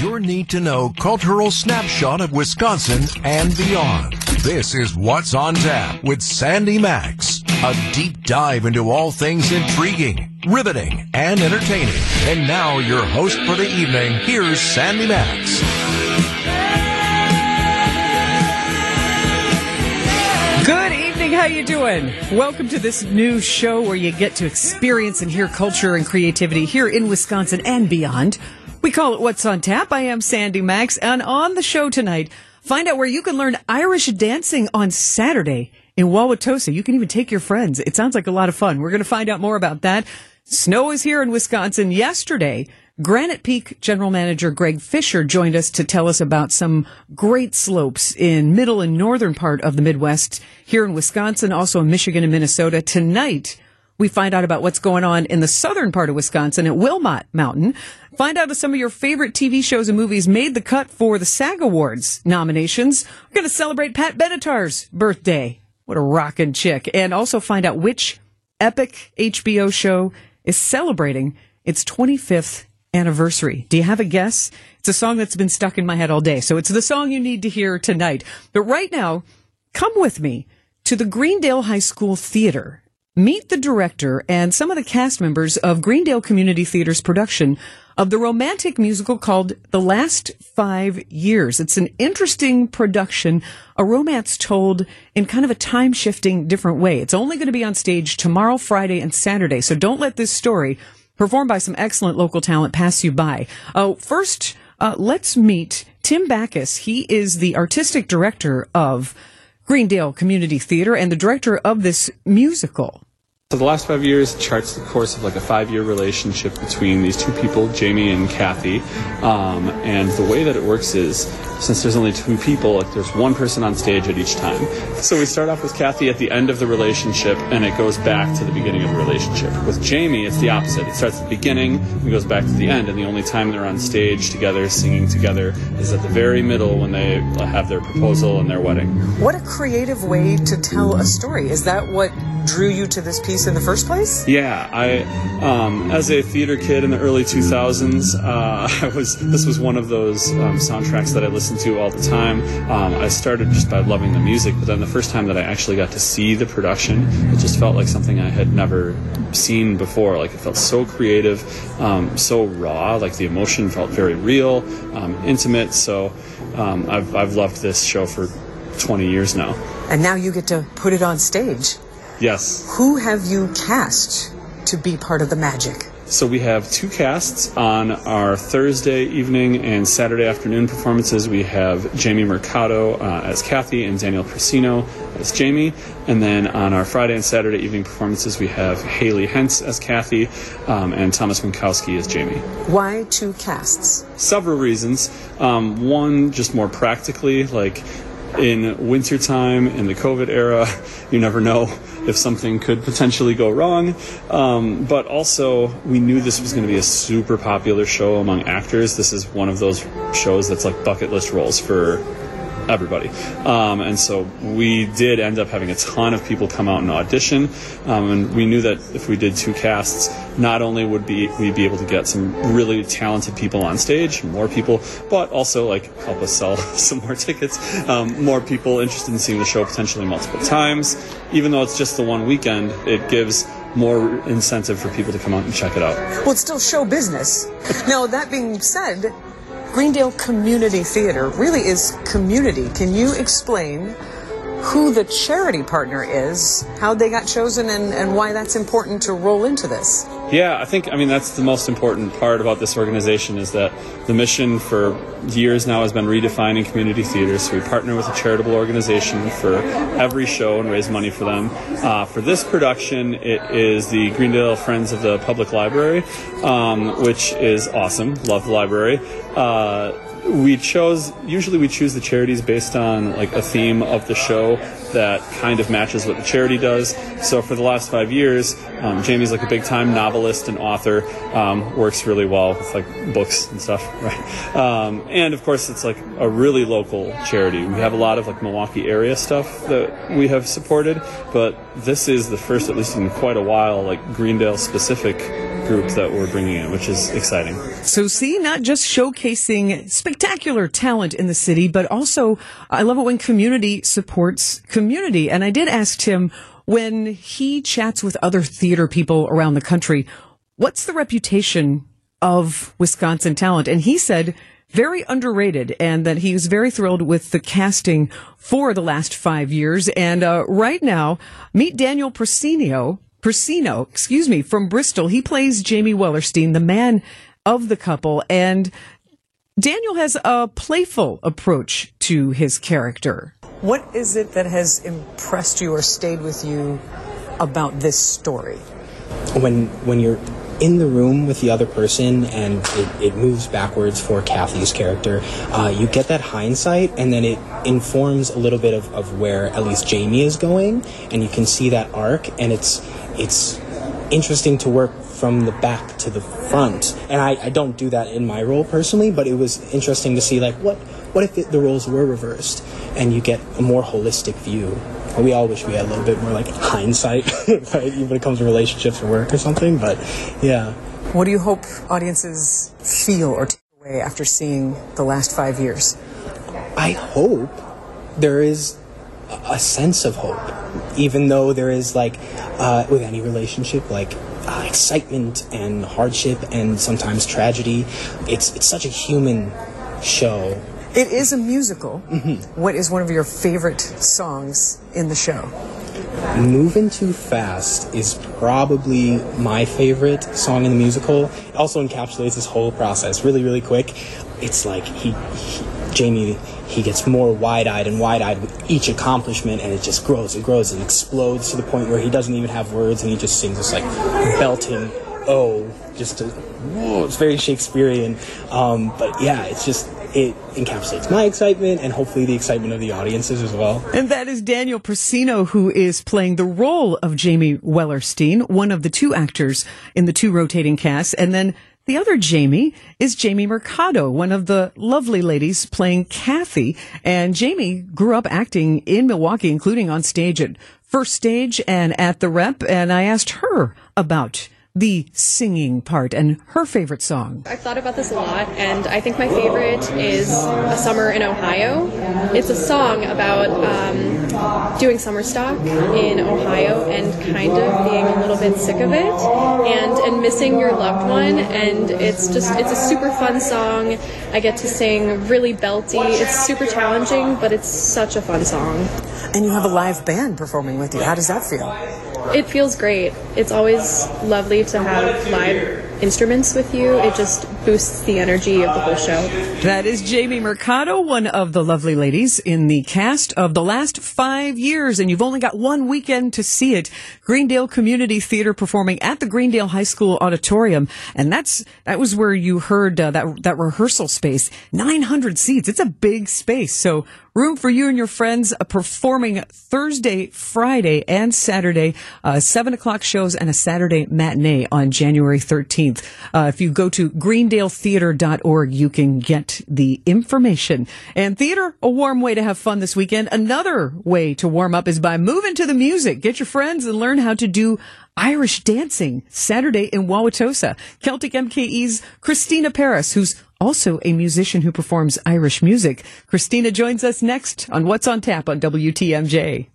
your need-to-know cultural snapshot of Wisconsin and beyond. This is What's on Tap with Sandy Maxx, a deep dive into all things intriguing, riveting, and entertaining. And now, your host for the evening, here's Sandy Maxx. Good evening. How you doing? Welcome to this new show where you get to experience and hear culture and creativity here in Wisconsin and beyond. We call it What's on Tap. I am Sandy Maxx, and on the show tonight, find out where you can learn Irish dancing on Saturday in Wauwatosa. You can even take your friends. It sounds like a lot of fun. We're going to find out more about that. Snow is here in Wisconsin. Yesterday, Granite Peak General Manager Greg Fisher joined us to tell us about some great slopes in middle and northern part of the Midwest here in Wisconsin, also in Michigan and Minnesota. Tonight, we find out about what's going on in the southern part of Wisconsin at Wilmot Mountain. Find out if some of your favorite TV shows and movies made the cut for the SAG Awards nominations. We're going to celebrate Pat Benatar's birthday. What a rockin' chick. And also find out which epic HBO show is celebrating its 25th anniversary. Do you have a guess? It's a song that's been stuck in my head all day, so it's the song you need to hear tonight. But right now, come with me to the Greendale High School Theater. Meet the director and some of the cast members of Greendale Community Theater's production of the romantic musical called The Last 5 Years. It's an interesting production, a romance told in kind of a time-shifting different way. It's only going to be on stage tomorrow, Friday, and Saturday, so don't let this story, performed by some excellent local talent, pass you by. First, let's meet Tim Backus. He is the artistic director of Greendale Community Theater and the director of this musical. So The Last 5 Years charts the course of like a 5-year relationship between these two people, Jamie and Kathy. And the way that it works is, since there's only two people, like there's one person on stage at each time. So we start off with Kathy at the end of the relationship, and it goes back to the beginning of the relationship. With Jamie, it's the opposite. It starts at the beginning and goes back to the end, and the only time they're on stage together, singing together, is at the very middle when they have their proposal and their wedding. What a creative way to tell a story. Is that what drew you to this piece in the first place? Yeah, I as a theater kid in the early 2000s, this was one of those soundtracks that I listened to all the time. I started just by loving the music, but then the first time that I actually got to see the production, it just felt like something I had never seen before. Like, it felt so creative, so raw, like the emotion felt very real, intimate, so I've loved this show for 20 years now. And now you get to put it on stage. Yes. Who have you cast to be part of the magic? So we have two casts on our Thursday evening and Saturday afternoon performances. We have Jamie Mercado as Kathy and Daniel Persino as Jamie. And then on our Friday and Saturday evening performances, we have Haley Hentz as Kathy and Thomas Minkowski as Jamie. Why two casts? Several reasons. One, just more practically, like in wintertime, in the COVID era, you never know if something could potentially go wrong. But also, we knew this was going to be a super popular show among actors. This is one of those shows that's like bucket list roles for everybody. And so we did end up having a ton of people come out and audition. And we knew that if we did two casts, not only would we be able to get some really talented people on stage, more people, but also like help us sell some more tickets, more people interested in seeing the show potentially multiple times. Even though it's just the one weekend, it gives more incentive for people to come out and check it out. Well, it's still show business. Now, that being said, Greendale Community Theater really is community. Can you explain who the charity partner is, how they got chosen, and why that's important to roll into this? Yeah, I mean, that's the most important part about this organization, is that the mission for years now has been redefining community theater. So we partner with a charitable organization for every show and raise money for them. For this production, it is the Greendale Friends of the Public Library, which is awesome. Love the library. We choose the charities based on like a theme of the show that kind of matches what the charity does. So for The Last 5 years, Jamie's like a big time novelist and author, works really well with like books and stuff, right? And of course it's like a really local charity. We have a lot of like Milwaukee area stuff that we have supported, but this is the first, at least in quite a while, like Greendale specific group that we're bringing in, which is exciting. So see, not just showcasing spectacular talent in the city, but also I love it when community supports community. And I did ask Tim, when he chats with other theater people around the country, what's the reputation of Wisconsin talent? And he said very underrated, and that he was very thrilled with the casting for The Last 5 years. And right now, meet Daniel Persino, from Bristol. He plays Jamie Wellerstein, the man of the couple, and Daniel has a playful approach to his character. What is it that has impressed you or stayed with you about this story? When you're in the room with the other person and it moves backwards for Kathy's character, you get that hindsight, and then it informs a little bit of where at least Jamie is going, and you can see that arc, and it's interesting to work from the back to the front. And I don't do that in my role personally, but it was interesting to see, like, what if the roles were reversed, and you get a more holistic view. We all wish we had a little bit more, like, hindsight, right? Even when it comes to relationships or work or something, but yeah. What do you hope audiences feel or take away after seeing The Last 5 years? I hope there is a sense of hope, even though there is, like, with any relationship, like, excitement and hardship and sometimes tragedy. It's such a human show. It is a musical. Mm-hmm. What is one of your favorite songs in the show? Moving Too Fast is probably my favorite song in the musical. It also encapsulates this whole process really, really quick. It's like Jamie gets more wide-eyed with each accomplishment, and it just grows and explodes to the point where he doesn't even have words, and he just sings this, like, belting "oh," whoa, it's very Shakespearean. But yeah, it's just, it encapsulates my excitement and hopefully the excitement of the audiences as well. And that is Daniel Persino, who is playing the role of Jamie Wellerstein, one of the two actors in the two rotating casts. And then the other Jamie is Jamie Mercado, one of the lovely ladies playing Kathy. And Jamie grew up acting in Milwaukee, including on stage at First Stage and at the Rep. And I asked her about the singing part and her favorite song. I've thought about this a lot, and I think my favorite is A Summer in Ohio. It's a song about doing summer stock in Ohio and kind of being a little bit sick of it and missing your loved one, and it's a super fun song. I get to sing really belty. It's super challenging, but it's such a fun song. And you have a live band performing with you. How does that feel? It feels great. It's always lovely to have live instruments with you. It just boosts the energy of the whole show. That is Jamie Mercado, one of the lovely ladies in the cast of The Last 5 years, and you've only got one weekend to see it. Greendale Community Theater performing at the Greendale High School Auditorium, and that was where you heard that rehearsal space, 900 seats. It's a big space, so room for you and your friends, performing Thursday, Friday, and Saturday, 7 o'clock shows and a Saturday matinee on January 13th. If you go to greendaletheater.org, you can get the information. And theater, a warm way to have fun this weekend. Another way to warm up is by moving to the music. Get your friends and learn how to do Irish dancing Saturday in Wauwatosa. Celtic MKE's Kristina Paris, who's also a musician who performs Irish music. Kristina joins us next on What's on Tap on WTMJ.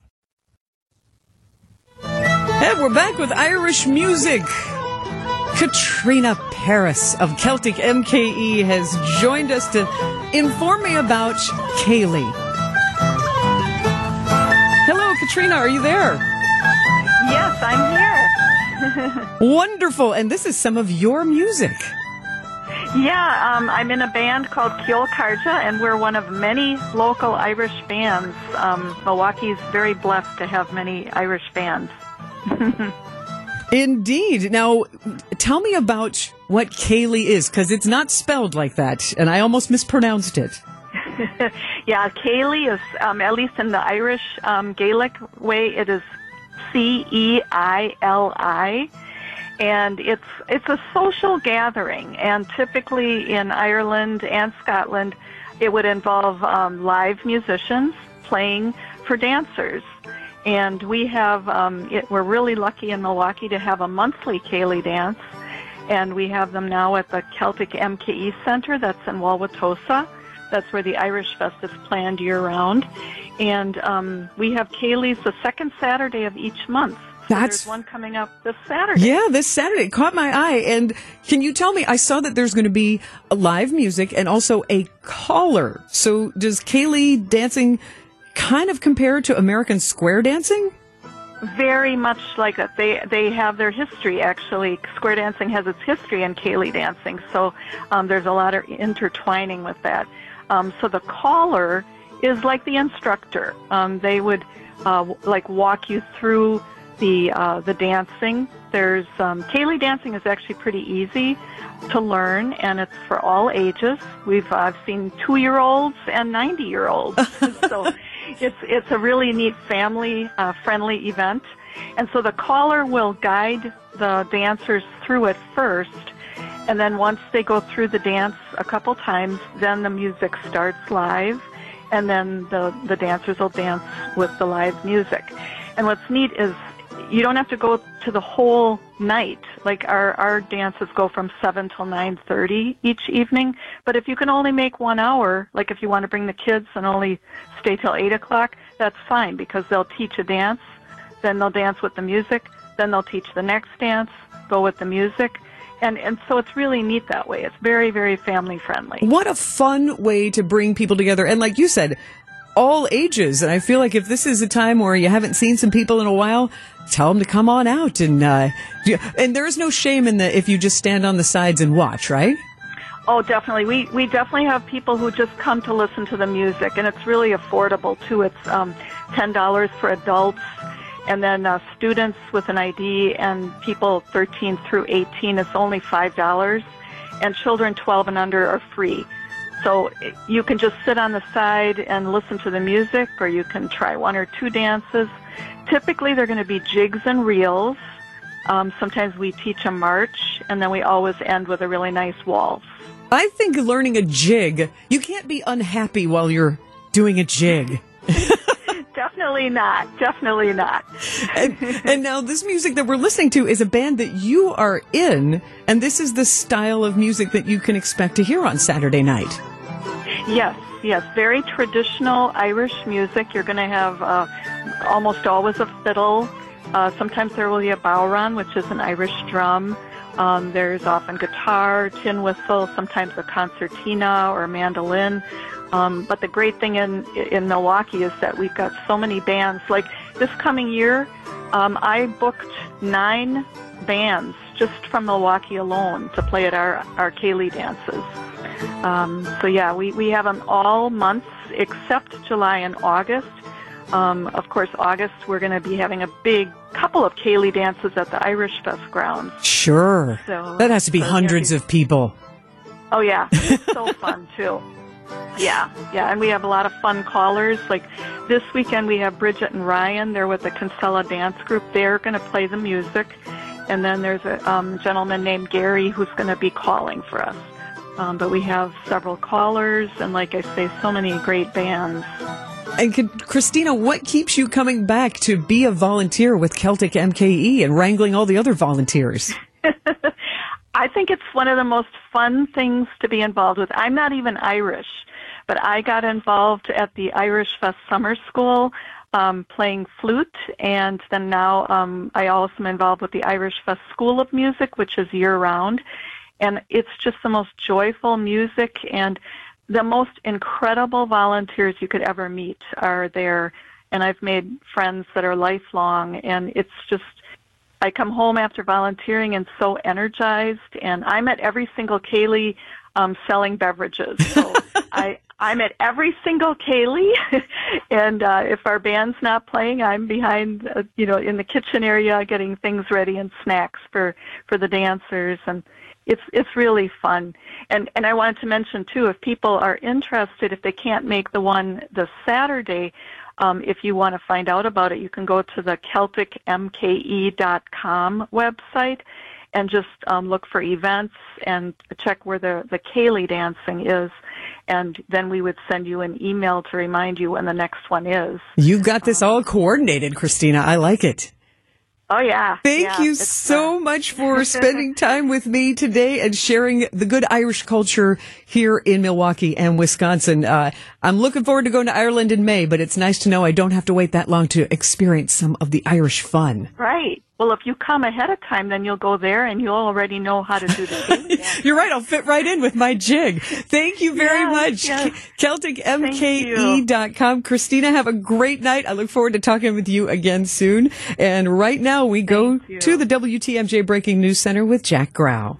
And we're back with Irish music. Katrina Paris of Celtic MKE has joined us to inform me about ceili. Hello, Katrina, are you there? Yes, I'm here. Wonderful, and this is some of your music. Yeah, I'm in a band called Ceil Carja, and we're one of many local Irish bands. Milwaukee's very blessed to have many Irish bands. Indeed. Now, tell me about what ceili is, because it's not spelled like that, and I almost mispronounced it. Yeah, ceili is, at least in the Irish Gaelic way, it is C-E-I-L-I. And it's a social gathering, and typically in Ireland and Scotland, it would involve live musicians playing for dancers. And we have, we're really lucky in Milwaukee to have a monthly ceili dance. And we have them now at the Celtic MKE Center, that's in Wauwatosa. That's where the Irish Fest is planned year-round. And we have ceili's the second Saturday of each month. So there's one coming up this Saturday. Yeah, this Saturday. It caught my eye. And can you tell me, I saw that there's going to be live music and also a caller. So does ceili dancing kind of compare to American square dancing? Very much like that. They have their history, actually. Square dancing has its history in ceili dancing, so there's a lot of intertwining with that. So the caller is like the instructor. They would like walk you through the dancing. There's ceili dancing is actually pretty easy to learn, and it's for all ages. I've seen 2-year-olds and 90-year-olds. So it's a really neat family friendly event. And so the caller will guide the dancers through it first, and then once they go through the dance a couple times, then the music starts live, and then the dancers will dance with the live music. And what's neat is you don't have to go to the whole night. Like our dances go from 7 till 9:30 each evening. But if you can only make 1 hour, like if you want to bring the kids and only stay till 8 o'clock, that's fine, because they'll teach a dance, then they'll dance with the music, then they'll teach the next dance, go with the music. And so it's really neat that way. It's very, very family friendly. What a fun way to bring people together. And like you said, all ages. And I feel like if this is a time where you haven't seen some people in a while, tell them to come on out. And there is no shame in if you just stand on the sides and watch, right? Oh, definitely. We definitely have people who just come to listen to the music, and it's really affordable too. It's $10 for adults, and then students with an ID and people 13 through 18 is only $5, and children 12 and under are free. So you can just sit on the side and listen to the music, or you can try 1 or 2 dances. Typically, they're going to be jigs and reels. Sometimes we teach a march, and then we always end with a really nice waltz. I think learning a jig, you can't be unhappy while you're doing a jig. Definitely not. Definitely not. And now this music that we're listening to is a band that you are in, and this is the style of music that you can expect to hear on Saturday night. Yes, yes. Very traditional Irish music. You're going to have almost always a fiddle. Sometimes there will be a bowron, which is an Irish drum. There's often guitar, tin whistle, sometimes a concertina or a mandolin. But the great thing in Milwaukee is that we've got so many bands. Like this coming year, I booked 9 bands just from Milwaukee alone to play at our ceili dances. So yeah, we have them all months except July and August. Of course, August, we're going to be having a big couple of ceili dances at the Irish Fest grounds. Sure. So, that has to be hundreds of people. Oh, yeah. It's so fun, too. Yeah, yeah. And we have a lot of fun callers. Like this weekend, we have Bridget and Ryan. They're with the Kinsella Dance Group. They're going to play the music. And then there's a gentleman named Gary who's going to be calling for us. But we have several callers and, like I say, so many great bands. And Kristina, what keeps you coming back to be a volunteer with Celtic MKE and wrangling all the other volunteers? I think it's one of the most fun things to be involved with. I'm not even Irish, but I got involved at the Irish Fest Summer School playing flute, and then now I also am involved with the Irish Fest School of Music, which is year-round, and it's just the most joyful music, and the most incredible volunteers you could ever meet are there, and I've made friends that are lifelong, and it's just, I come home after volunteering and so energized, and I'm at every single ceili selling beverages. So I'm at every single ceili, and if our band's not playing, I'm behind, in the kitchen area getting things ready and snacks for the dancers, and it's really fun. And I wanted to mention too, if people are interested, if they can't make the one this Saturday, if you want to find out about it, you can go to the CelticMKE.com website and just look for events and check where the ceili dancing is, and then we would send you an email to remind you when the next one is. You've got this all coordinated, Kristina. I like it. Oh, yeah. Thank you so much for spending time with me today and sharing the good Irish culture here in Milwaukee and Wisconsin. I'm looking forward to going to Ireland in May, but it's nice to know I don't have to wait that long to experience some of the Irish fun. Right. Well, if you come ahead of time, then you'll go there and you'll already know how to do the yeah. You're right. I'll fit right in with my jig. Thank you very much. Yes. CelticMKE.com. Kristina, have a great night. I look forward to talking with you again soon. And right now, we go to the WTMJ Breaking News Center with Jack Grau.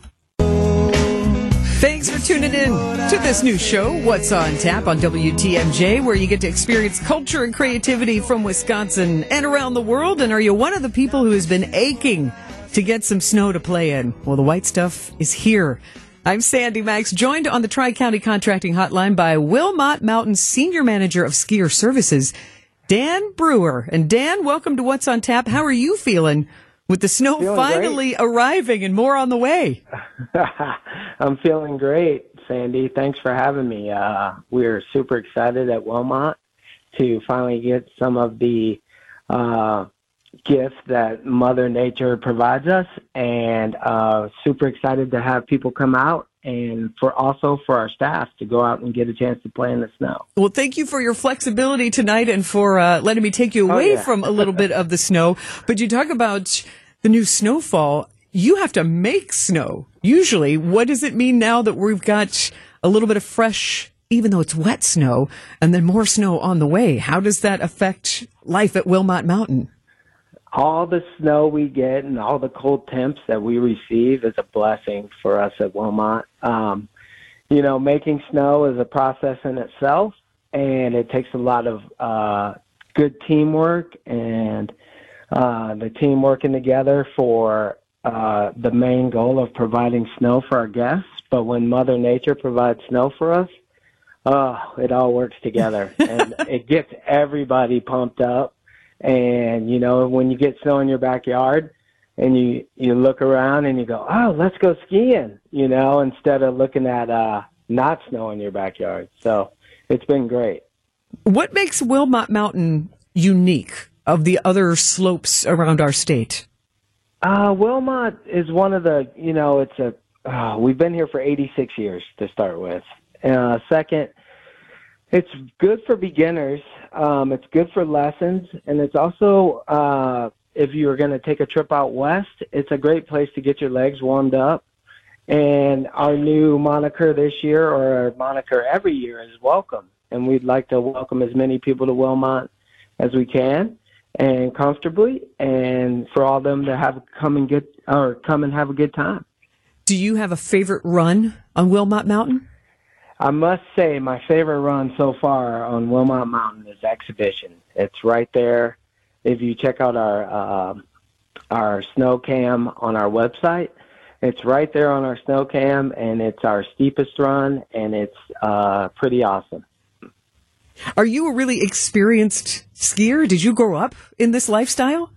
Thanks for tuning in to this new show, What's on Tap on WTMJ, where you get to experience culture and creativity from Wisconsin and around the world. And are you one of the people who has been aching to get some snow to play in? Well, the white stuff is here. I'm Sandy Maxx, joined on the Tri-County Contracting Hotline by Wilmot Mountain Senior Manager of Skier Services, Dan Brewer. And Dan, welcome to What's on Tap. How are you feeling with the snow finally arriving and more on the way? I'm feeling great, Sandy. Thanks for having me. We're super excited at Wilmot to finally get some of the gifts that Mother Nature provides us, and super excited to have people come out, and for our staff to go out and get a chance to play in the snow. Well, thank you for your flexibility tonight and for letting me take you away from a little bit of the snow. But you talk about the new snowfall. You have to make snow, usually. What does it mean now that we've got a little bit of fresh, even though it's wet snow, and then more snow on the way? How does that affect life at Wilmot Mountain? All the snow we get and all the cold temps that we receive is a blessing for us at Wilmot. Making snow is a process in itself, and it takes a lot of good teamwork and the team working together for the main goal of providing snow for our guests. But when Mother Nature provides snow for us, it all works together, and it gets everybody pumped up. And, when you get snow in your backyard and you look around and you go, oh, let's go skiing, instead of looking at not snow in your backyard. So it's been great. What makes Wilmot Mountain unique of the other slopes around our state? Wilmot is one of the, we've been here for 86 years to start with. Second, it's good for beginners. It's good for lessons, and it's also if you're going to take a trip out west, it's a great place to get your legs warmed up. And our new moniker this year, or our moniker every year, is welcome. And we'd like to welcome as many people to Wilmot as we can, and comfortably, and for all of them to come and have a good time. Do you have a favorite run on Wilmot Mountain? I must say my favorite run so far on Wilmot Mountain is Exhibition. It's right there. If you check out our snow cam on our website, it's right there on our snow cam, and it's our steepest run, and it's pretty awesome. Are you a really experienced skier? Did you grow up in this lifestyle?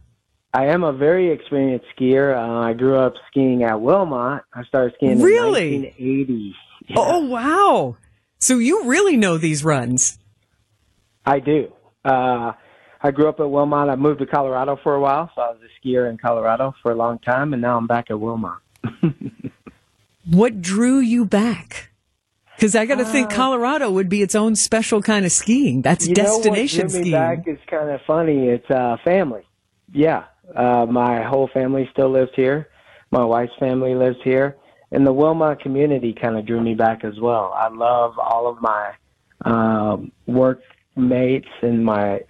I am a very experienced skier. I grew up skiing at Wilmot. I started skiing in 1980. Yeah. Oh, wow. So you really know these runs. I do. I grew up at Wilmot. I moved to Colorado for a while, so I was a skier in Colorado for a long time, and now I'm back at Wilmot. What drew you back? Because I got to think Colorado would be its own special kind of skiing. That's destination skiing. What drew me back is kind of funny. It's family. Yeah. My whole family still lives here. My wife's family lives here. And the Wilmot community kind of drew me back as well. I love all of my workmates and my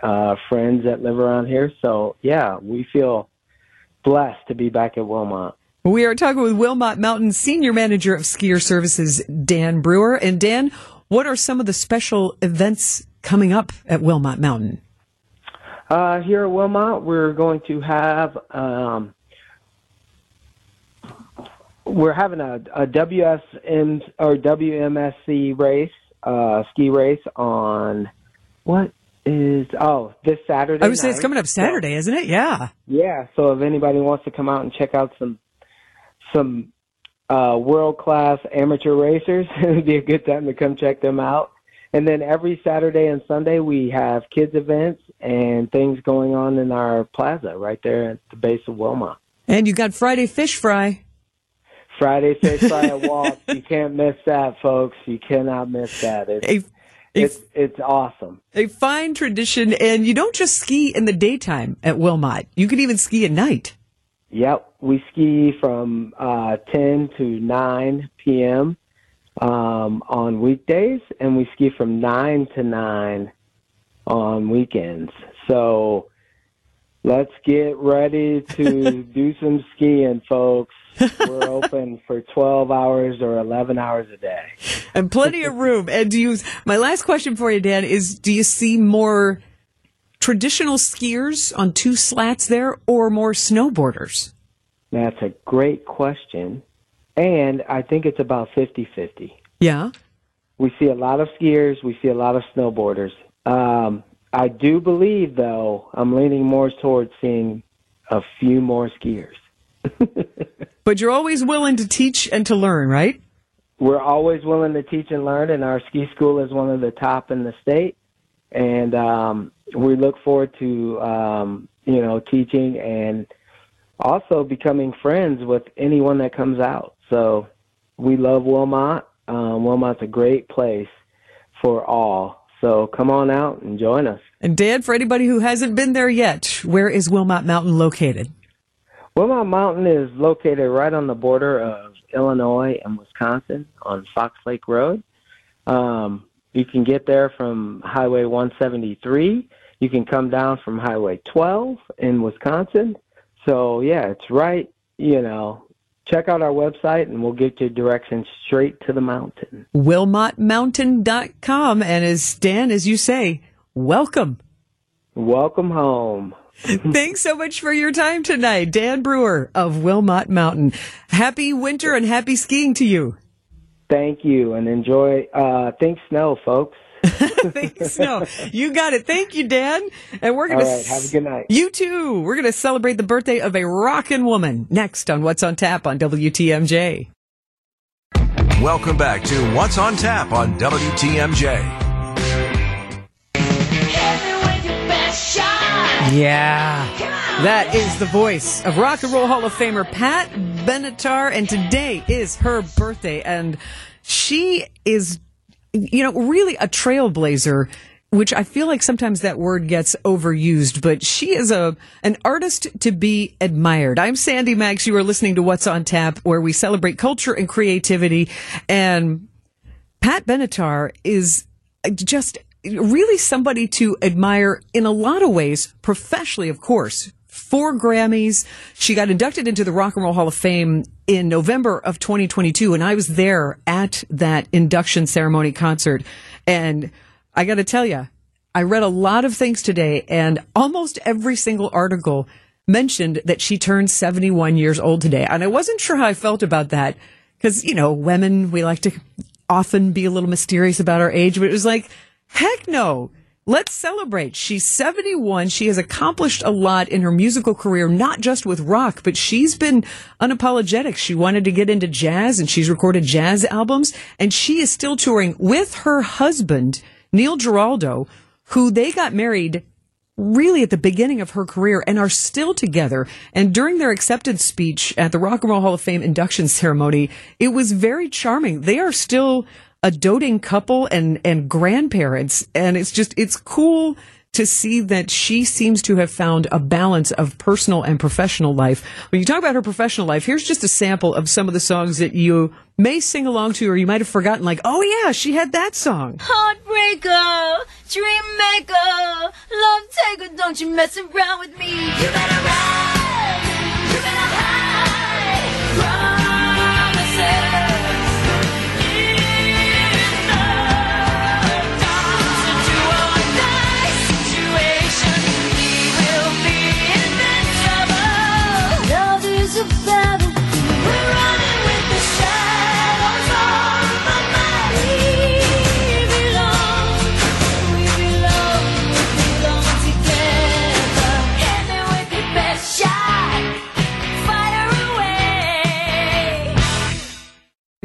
friends that live around here. So, yeah, we feel blessed to be back at Wilmot. We are talking with Wilmot Mountain Senior Manager of Skier Services, Dan Brewer. And, Dan, what are some of the special events coming up at Wilmot Mountain? Here at Wilmot, we're going to have we're having a WSM or WMSC race, ski race on this Saturday. I would say it's coming up Saturday, isn't it? Yeah. Yeah. So if anybody wants to come out and check out some world class amateur racers, it'd be a good time to come check them out. And then every Saturday and Sunday, we have kids events and things going on in our plaza right there at the base of Wilmot. And you got Friday Fish Fry. Friday Fish Fry Walk. You can't miss that, folks. You cannot miss that. It's awesome. A fine tradition. And you don't just ski in the daytime at Wilmot. You can even ski at night. Yep. We ski from 10 to 9 p.m. On weekdays, and we ski from 9 to 9 on weekends. So let's get ready to do some skiing, folks. We're open for 12 hours or 11 hours a day. And plenty of room. And my last question for you, Dan, is do you see more traditional skiers on two slats there or more snowboarders? That's a great question. And I think it's about 50-50. Yeah. We see a lot of skiers. We see a lot of snowboarders. I do believe, though, I'm leaning more towards seeing a few more skiers. But you're always willing to teach and to learn, right? We're always willing to teach and learn, and our ski school is one of the top in the state. And we look forward to, teaching and also becoming friends with anyone that comes out. So we love Wilmot. Wilmot's a great place for all. So come on out and join us. And Dan, for anybody who hasn't been there yet, where is Wilmot Mountain located? Wilmot Mountain is located right on the border of Illinois and Wisconsin on Fox Lake Road. You can get there from Highway 173. You can come down from Highway 12 in Wisconsin. So, yeah, it's right, check out our website and we'll get you directions straight to the mountain. WilmotMountain.com. And as Dan, as you say, welcome. Welcome home. Thanks so much for your time tonight, Dan Brewer of Wilmot Mountain. Happy winter and happy skiing to you. Thank you and enjoy. Think snow, folks. Think snow. You got it. Thank you, Dan. And we're going to have a good night. You too. We're going to celebrate the birthday of a rockin' woman next on What's on Tap on WTMJ. Welcome back to What's on Tap on WTMJ. Yeah, that is the voice of Rock and Roll Hall of Famer Pat Benatar, and today is her birthday, and she is, really a trailblazer, which I feel like sometimes that word gets overused, but she is an artist to be admired. I'm Sandy Maxx. You are listening to What's on Tap, where we celebrate culture and creativity, and Pat Benatar is just really somebody to admire in a lot of ways, professionally, of course. 4 Grammys. She got inducted into the Rock and Roll Hall of Fame in November of 2022, and I was there at that induction ceremony concert. And I got to tell you, I read a lot of things today, and almost every single article mentioned that she turned 71 years old today. And I wasn't sure how I felt about that because, women, we like to often be a little mysterious about our age, but it was like, heck no. Let's celebrate. She's 71. She has accomplished a lot in her musical career, not just with rock, but she's been unapologetic. She wanted to get into jazz, and she's recorded jazz albums, and she is still touring with her husband, Neil Giraldo, who they got married really at the beginning of her career and are still together. And during their acceptance speech at the Rock and Roll Hall of Fame induction ceremony, it was very charming. They are still a doting couple and grandparents. And it's cool to see that she seems to have found a balance of personal and professional life. When you talk about her professional life, here's just a sample of some of the songs that you may sing along to, or you might have forgotten, like, oh yeah, she had that song. Heartbreaker, dream maker, love taker, don't you mess around with me. You better run, you better hide, promises.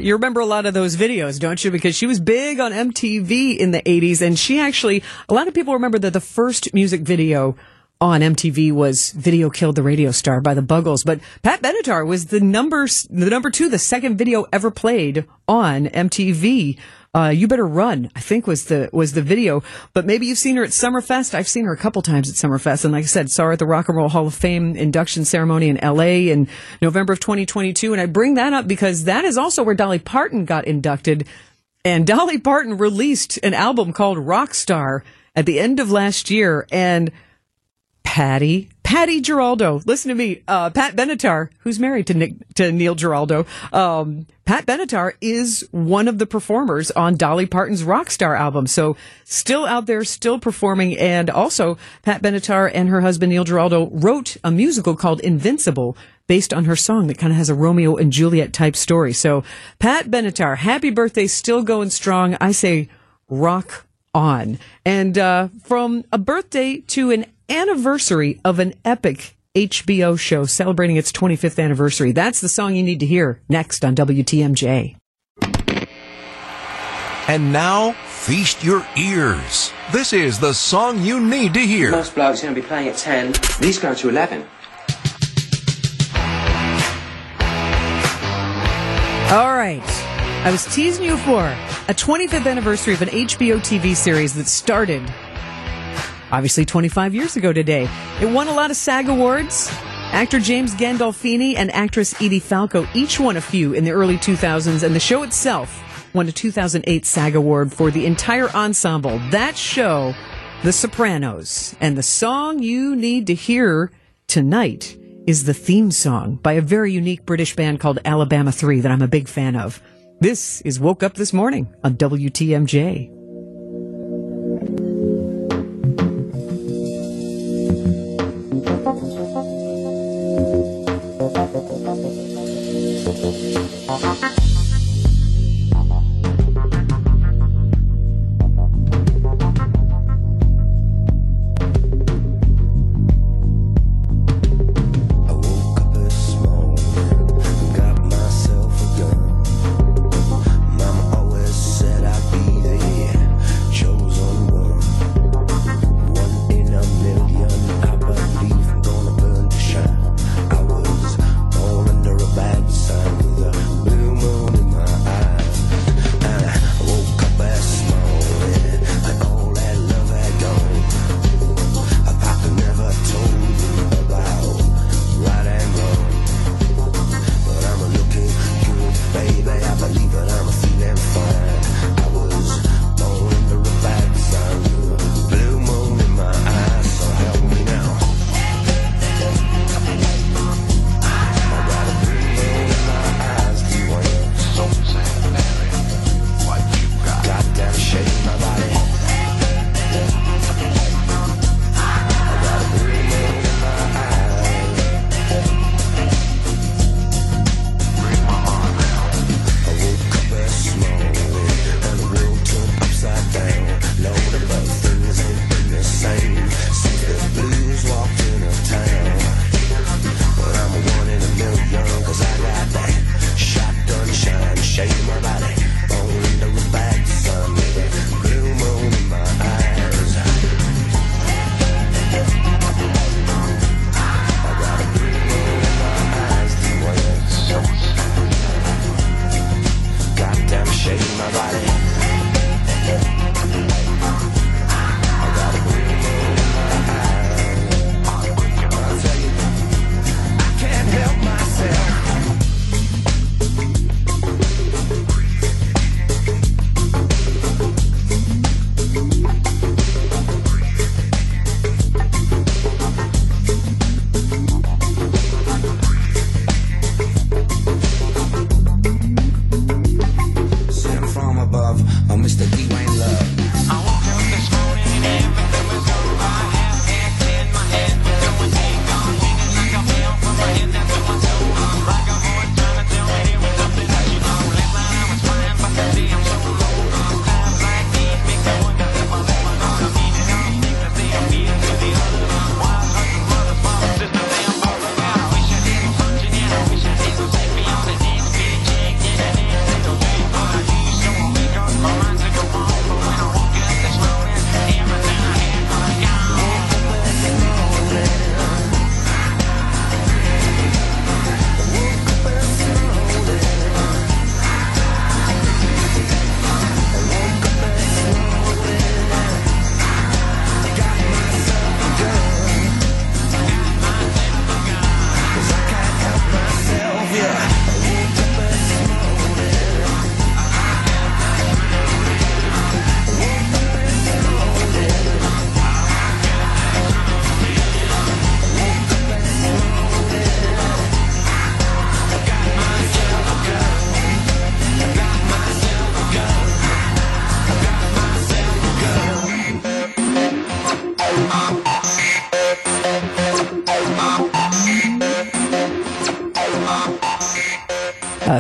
You remember a lot of those videos, don't you? Because she was big on MTV in the 80s, and she actually, a lot of people remember that the first music video on MTV was Video Killed the Radio Star by the Buggles. But Pat Benatar was the number two, the second video ever played on MTV. You Better Run, I think, was the video. But maybe you've seen her at Summerfest. I've seen her a couple times at Summerfest. And like I said, saw her at the Rock and Roll Hall of Fame induction ceremony in L.A. in November of 2022. And I bring that up because that is also where Dolly Parton got inducted. And Dolly Parton released an album called Rockstar at the end of last year. And Patty Giraldo, listen to me, Pat Benatar, who's married to Neil Giraldo, Pat Benatar is one of the performers on Dolly Parton's Rockstar album. So still out there, still performing. And also Pat Benatar and her husband Neil Giraldo wrote a musical called Invincible based on her song that kind of has a Romeo and Juliet type story. So Pat Benatar, happy birthday, still going strong. I say rock on. And from a birthday to an anniversary of an epic HBO show celebrating its 25th anniversary. That's the song you need to hear next on WTMJ. And now, feast your ears. This is the song you need to hear. Most blogs going to be playing at 10. These go to 11. All right. I was teasing you for a 25th anniversary of an HBO TV series that started obviously 25 years ago today. It won a lot of SAG Awards. Actor James Gandolfini and actress Edie Falco each won a few in the early 2000s, and the show itself won a 2008 SAG Award for the entire ensemble. That show, The Sopranos, and the song you need to hear tonight is the theme song by a very unique British band called Alabama 3 that I'm a big fan of. This is Woke Up This Morning on WTMJ.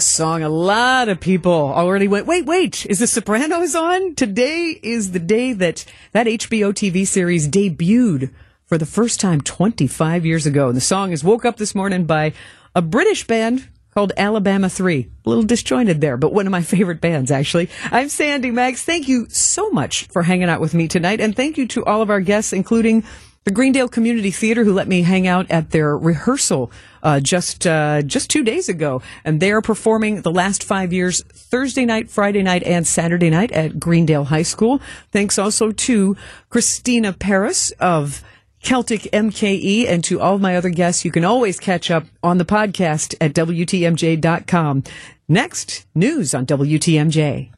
song, a lot of people already went, wait, is The Sopranos on? Today is the day that HBO TV series debuted for the first time 25 years ago. And the song is Woke Up This Morning by a British band called Alabama 3. A little disjointed there, but one of my favorite bands, actually. I'm Sandy Maxx. Thank you so much for hanging out with me tonight. And thank you to all of our guests, including the Greendale Community Theater, who let me hang out at their rehearsal just 2 days ago. And they are performing The Last 5 Years Thursday night, Friday night, and Saturday night at Greendale High School. Thanks also to Kristina Paris of Celtic MKE and to all of my other guests. You can always catch up on the podcast at WTMJ.com. Next, news on WTMJ.